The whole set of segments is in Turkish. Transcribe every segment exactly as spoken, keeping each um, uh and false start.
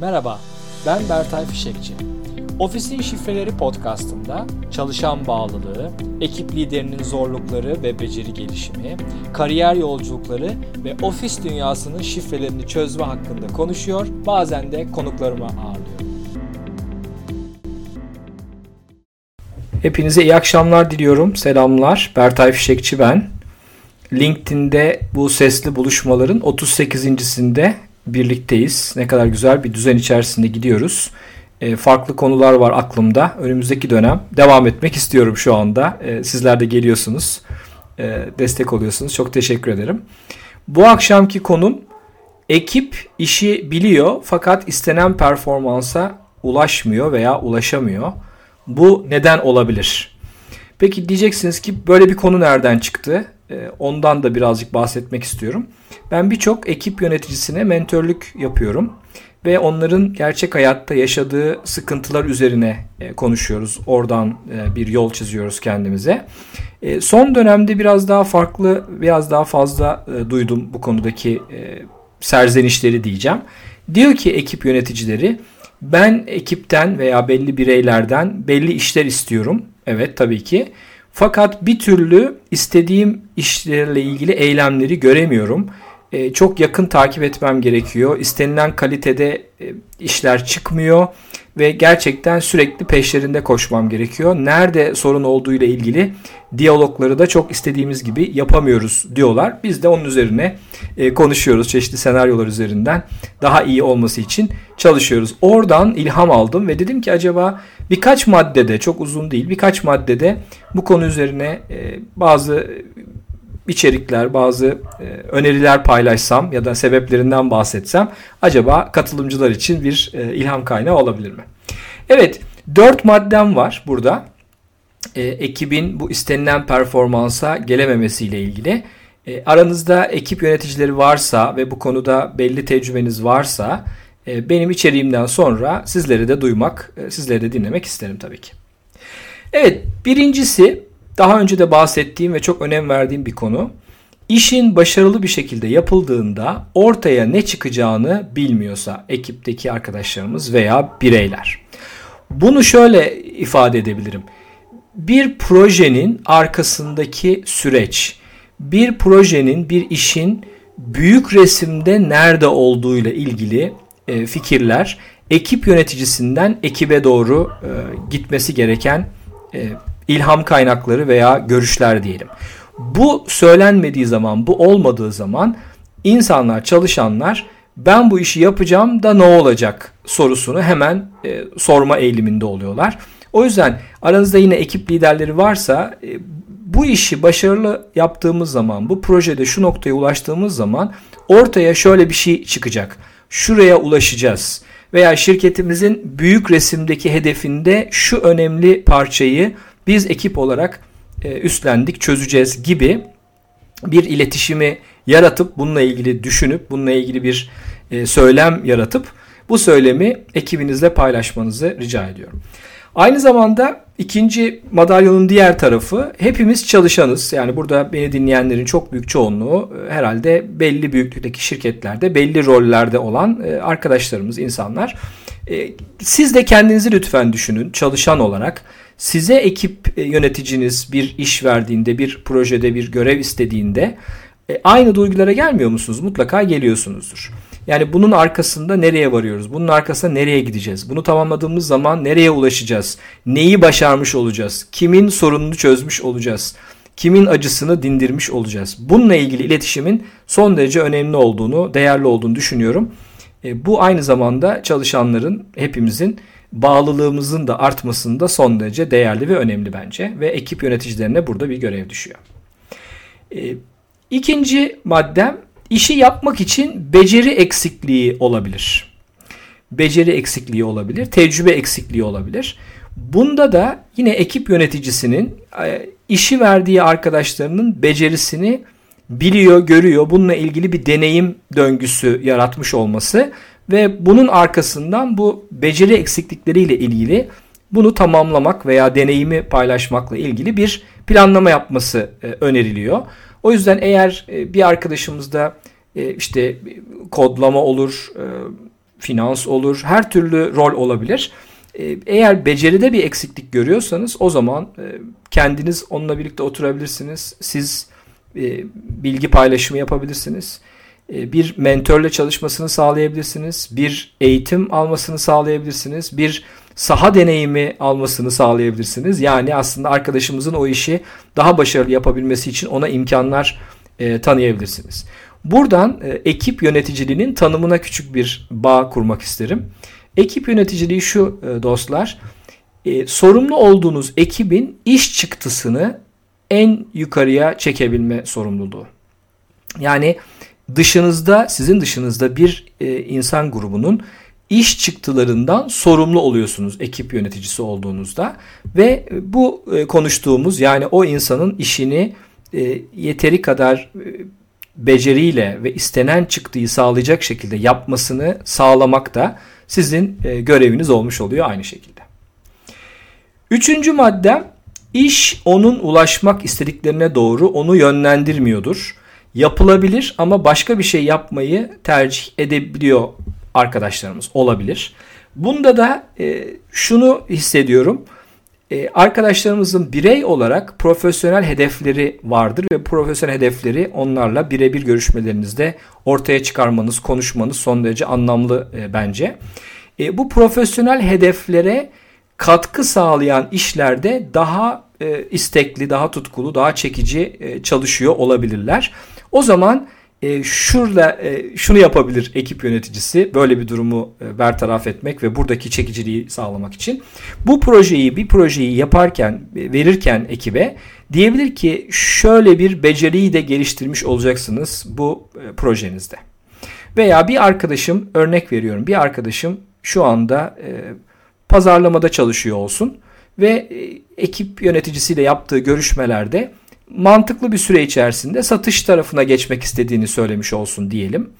Merhaba, ben Bertay Fişekçi. Ofisin Şifreleri podcastında çalışan bağlılığı, ekip liderinin zorlukları ve beceri gelişimi, kariyer yolculukları ve ofis dünyasının şifrelerini çözme hakkında konuşuyor, bazen de konuklarımı ağırlıyorum. Hepinize iyi akşamlar diliyorum, selamlar. Bertay Fişekçi ben. LinkedIn'de bu sesli buluşmaların otuz sekizincisinde birlikteyiz. Ne kadar güzel bir düzen içerisinde gidiyoruz. E, farklı konular var aklımda. Önümüzdeki dönem devam etmek istiyorum şu anda. E, sizler de geliyorsunuz. E, destek oluyorsunuz. Çok teşekkür ederim. Bu akşamki konum ekip işi biliyor fakat istenen performansa ulaşmıyor veya ulaşamıyor. Bu neden olabilir? Peki diyeceksiniz ki böyle bir konu nereden çıktı? Ondan da birazcık bahsetmek istiyorum. Ben birçok ekip yöneticisine mentörlük yapıyorum ve onların gerçek hayatta yaşadığı sıkıntılar üzerine konuşuyoruz. Oradan bir yol çiziyoruz kendimize. Son dönemde biraz daha farklı, biraz daha fazla duydum bu konudaki serzenişleri diyeceğim. Diyor ki ekip yöneticileri, ben ekipten veya belli bireylerden belli işler istiyorum. Evet, tabii ki. Fakat bir türlü istediğim işlerle ilgili eylemleri göremiyorum. E, çok yakın takip etmem gerekiyor. İstenilen kalitede e, işler çıkmıyor ve gerçekten sürekli peşlerinde koşmam gerekiyor. Nerede sorun olduğuyla ilgili diyalogları da çok istediğimiz gibi yapamıyoruz diyorlar. Biz de onun üzerine e, konuşuyoruz. Çeşitli senaryolar üzerinden daha iyi olması için çalışıyoruz. Oradan ilham aldım ve dedim ki acaba birkaç maddede, çok uzun değil, birkaç maddede bu konu üzerine e, bazı içerikler, bazı öneriler paylaşsam ya da sebeplerinden bahsetsem acaba katılımcılar için bir ilham kaynağı olabilir mi? Evet, dört maddem var burada. E, ekibin bu istenilen performansa gelememesiyle ilgili. E, aranızda ekip yöneticileri varsa ve bu konuda belli tecrübeniz varsa e, benim içeriğimden sonra sizleri de duymak, e, sizleri de dinlemek isterim tabii ki. Evet, birincisi daha önce de bahsettiğim ve çok önem verdiğim bir konu. İşin başarılı bir şekilde yapıldığında ortaya ne çıkacağını bilmiyorsa ekipteki arkadaşlarımız veya bireyler. Bunu şöyle ifade edebilirim. Bir projenin arkasındaki süreç, bir projenin, bir işin büyük resimde nerede olduğuyla ilgili fikirler ekip yöneticisinden ekibe doğru gitmesi gereken İlham kaynakları veya görüşler diyelim. Bu söylenmediği zaman, bu olmadığı zaman insanlar, çalışanlar ben bu işi yapacağım da ne olacak sorusunu hemen e, sorma eğiliminde oluyorlar. O yüzden aranızda yine ekip liderleri varsa e, bu işi başarılı yaptığımız zaman, bu projede şu noktaya ulaştığımız zaman ortaya şöyle bir şey çıkacak. Şuraya ulaşacağız veya şirketimizin büyük resimdeki hedefinde şu önemli parçayı biz ekip olarak üstlendik, çözeceğiz gibi bir iletişimi yaratıp bununla ilgili düşünüp bununla ilgili bir söylem yaratıp bu söylemi ekibinizle paylaşmanızı rica ediyorum. Aynı zamanda ikinci madalyonun diğer tarafı hepimiz çalışanız. Yani burada beni dinleyenlerin çok büyük çoğunluğu herhalde belli büyüklükteki şirketlerde belli rollerde olan arkadaşlarımız, insanlar. Siz de kendinizi lütfen düşünün çalışan olarak. Size ekip yöneticiniz bir iş verdiğinde, bir projede bir görev istediğinde aynı duygulara gelmiyor musunuz? Mutlaka geliyorsunuzdur. Yani bunun arkasında nereye varıyoruz? Bunun arkasında nereye gideceğiz? Bunu tamamladığımız zaman nereye ulaşacağız? Neyi başarmış olacağız? Kimin sorununu çözmüş olacağız? Kimin acısını dindirmiş olacağız? Bununla ilgili iletişimin son derece önemli olduğunu, değerli olduğunu düşünüyorum. Bu aynı zamanda çalışanların, hepimizin bağlılığımızın da artmasında son derece değerli ve önemli bence. Ve ekip yöneticilerine burada bir görev düşüyor. İkinci maddem, işi yapmak için beceri eksikliği olabilir. Beceri eksikliği olabilir, tecrübe eksikliği olabilir. Bunda da yine ekip yöneticisinin işi verdiği arkadaşlarının becerisini biliyor, görüyor. Bununla ilgili bir deneyim döngüsü yaratmış olması ve bunun arkasından bu beceri eksiklikleriyle ilgili bunu tamamlamak veya deneyimi paylaşmakla ilgili bir planlama yapması öneriliyor. O yüzden eğer bir arkadaşımızda işte kodlama olur, finans olur, her türlü rol olabilir. Eğer beceride bir eksiklik görüyorsanız o zaman kendiniz onunla birlikte oturabilirsiniz. Siz bilgi paylaşımı yapabilirsiniz. Bir mentörle çalışmasını sağlayabilirsiniz. Bir eğitim almasını sağlayabilirsiniz. Bir saha deneyimi almasını sağlayabilirsiniz. Yani aslında arkadaşımızın o işi daha başarılı yapabilmesi için ona imkanlar tanıyabilirsiniz. Buradan ekip yöneticiliğinin tanımına küçük bir bağ kurmak isterim. Ekip yöneticiliği şu dostlar, sorumlu olduğunuz ekibin iş çıktısını en yukarıya çekebilme sorumluluğu. Yani dışınızda, sizin dışınızda bir insan grubunun iş çıktılarından sorumlu oluyorsunuz ekip yöneticisi olduğunuzda ve bu konuştuğumuz, yani o insanın işini yeteri kadar beceriyle ve istenen çıktıyı sağlayacak şekilde yapmasını sağlamak da sizin göreviniz olmuş oluyor aynı şekilde. Üçüncü madde, iş onun ulaşmak istediklerine doğru onu yönlendirmiyordur. Yapılabilir ama başka bir şey yapmayı tercih edebiliyor arkadaşlarımız, olabilir. Bunda da şunu hissediyorum. Arkadaşlarımızın birey olarak profesyonel hedefleri vardır ve profesyonel hedefleri onlarla birebir görüşmelerinizde ortaya çıkarmanız, konuşmanız son derece anlamlı bence. Bu profesyonel hedeflere katkı sağlayan işlerde daha istekli, daha tutkulu, daha çekici çalışıyor olabilirler. O zaman şurada şunu yapabilir ekip yöneticisi, böyle bir durumu bertaraf etmek ve buradaki çekiciliği sağlamak için. Bu projeyi bir projeyi yaparken, verirken ekibe diyebilir ki şöyle bir beceriyi de geliştirmiş olacaksınız bu projenizde. Veya bir arkadaşım, örnek veriyorum, bir arkadaşım şu anda pazarlamada çalışıyor olsun ve ekip yöneticisiyle yaptığı görüşmelerde mantıklı bir süre içerisinde satış tarafına geçmek istediğini söylemiş olsun diyelim.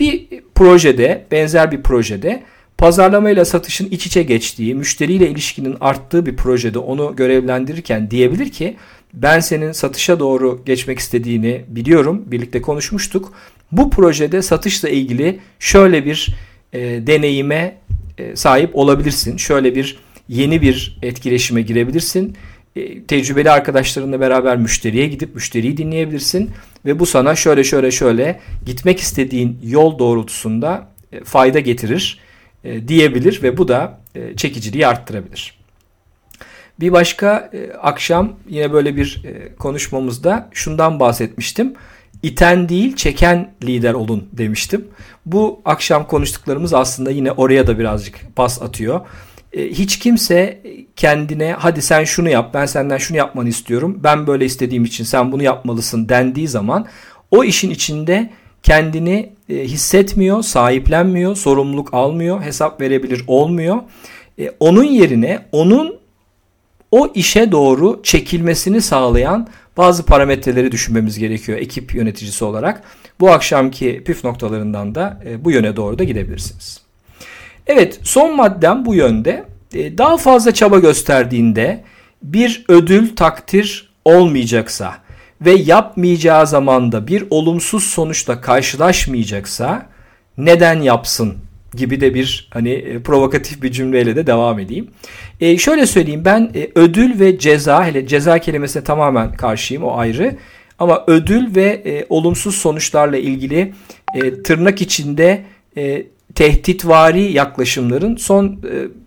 Bir projede, benzer bir projede pazarlamayla satışın iç içe geçtiği, müşteriyle ilişkinin arttığı bir projede onu görevlendirirken diyebilir ki ben senin satışa doğru geçmek istediğini biliyorum, birlikte konuşmuştuk. Bu projede satışla ilgili şöyle bir e, deneyime e, sahip olabilirsin, şöyle bir yeni bir etkileşime girebilirsin. Tecrübeli arkadaşlarınla beraber müşteriye gidip müşteriyi dinleyebilirsin ve bu sana şöyle şöyle şöyle gitmek istediğin yol doğrultusunda fayda getirir diyebilir ve bu da çekiciliği arttırabilir. Bir başka akşam yine böyle bir konuşmamızda şundan bahsetmiştim. İten değil çeken lider olun demiştim. Bu akşam konuştuklarımız aslında yine oraya da birazcık pas atıyor. Hiç kimse kendine hadi sen şunu yap, ben senden şunu yapmanı istiyorum, ben böyle istediğim için sen bunu yapmalısın dendiği zaman o işin içinde kendini hissetmiyor, sahiplenmiyor, sorumluluk almıyor, hesap verebilir olmuyor. Onun yerine onun o işe doğru çekilmesini sağlayan bazı parametreleri düşünmemiz gerekiyor ekip yöneticisi olarak. Bu akşamki püf noktalarından da bu yöne doğru da gidebilirsiniz. Evet, son maddem bu yönde. Daha fazla çaba gösterdiğinde bir ödül, takdir olmayacaksa ve yapmayacağı zamanda bir olumsuz sonuçla karşılaşmayacaksa neden yapsın gibi de bir hani provokatif bir cümleyle de devam edeyim. E, şöyle söyleyeyim, ben ödül ve ceza, hele ceza kelimesine tamamen karşıyım, o ayrı. Ama ödül ve e, olumsuz sonuçlarla ilgili e, tırnak içinde E, tehditvari yaklaşımların son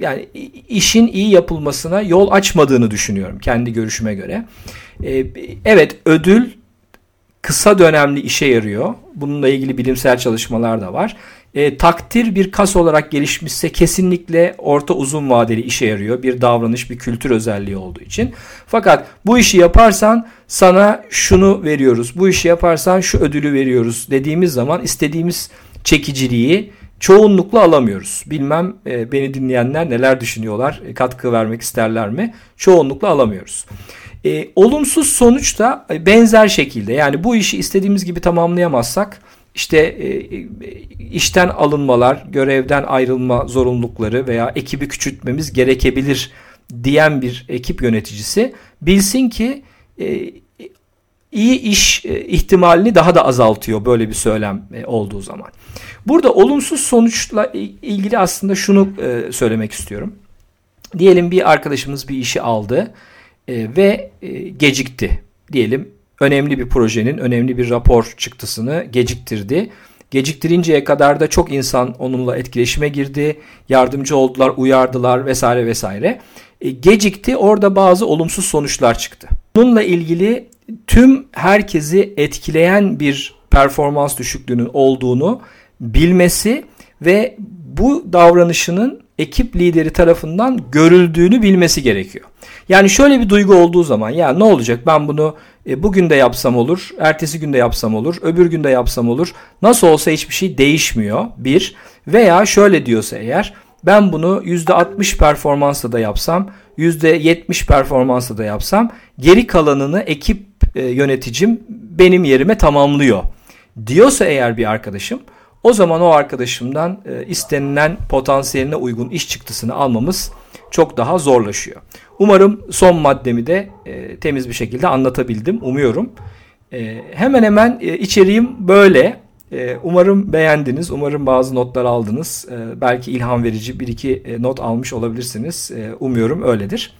yani işin iyi yapılmasına yol açmadığını düşünüyorum kendi görüşüme göre. Evet, ödül kısa dönemli işe yarıyor. Bununla ilgili bilimsel çalışmalar da var. E, takdir bir kas olarak gelişmişse kesinlikle orta uzun vadeli işe yarıyor. Bir davranış, bir kültür özelliği olduğu için. Fakat bu işi yaparsan sana şunu veriyoruz, bu işi yaparsan şu ödülü veriyoruz dediğimiz zaman istediğimiz çekiciliği çoğunlukla alamıyoruz. Bilmem e, beni dinleyenler neler düşünüyorlar, e, katkı vermek isterler mi? Çoğunlukla alamıyoruz. E, olumsuz sonuç da benzer şekilde, yani bu işi istediğimiz gibi tamamlayamazsak işte e, işten alınmalar, görevden ayrılma zorunlulukları veya ekibi küçültmemiz gerekebilir diyen bir ekip yöneticisi bilsin ki e, iyi iş ihtimalini daha da azaltıyor böyle bir söylem olduğu zaman. Burada olumsuz sonuçla ilgili aslında şunu söylemek istiyorum. Diyelim bir arkadaşımız bir işi aldı ve gecikti. Diyelim önemli bir projenin önemli bir rapor çıktısını geciktirdi. Geciktirinceye kadar da çok insan onunla etkileşime girdi, yardımcı oldular, uyardılar vesaire vesaire. Gecikti, orada bazı olumsuz sonuçlar çıktı. Bununla ilgili tüm herkesi etkileyen bir performans düşüklüğünün olduğunu bilmesi ve bu davranışının ekip lideri tarafından görüldüğünü bilmesi gerekiyor. Yani şöyle bir duygu olduğu zaman, ya ne olacak, ben bunu bugün de yapsam olur, ertesi gün de yapsam olur, öbür gün de yapsam olur, nasıl olsa hiçbir şey değişmiyor bir. Veya şöyle diyorsa eğer, ben bunu yüzde altmış performansla da yapsam, yüzde yetmiş performansla da yapsam geri kalanını ekip yöneticim benim yerime tamamlıyor diyorsa eğer bir arkadaşım, o zaman o arkadaşımdan istenilen potansiyeline uygun iş çıktısını almamız çok daha zorlaşıyor. Umarım son maddemi de temiz bir şekilde anlatabildim. Umuyorum. Hemen hemen içeriğim böyle. Umarım beğendiniz. Umarım bazı notlar aldınız. Belki ilham verici bir iki not almış olabilirsiniz. Umuyorum öyledir.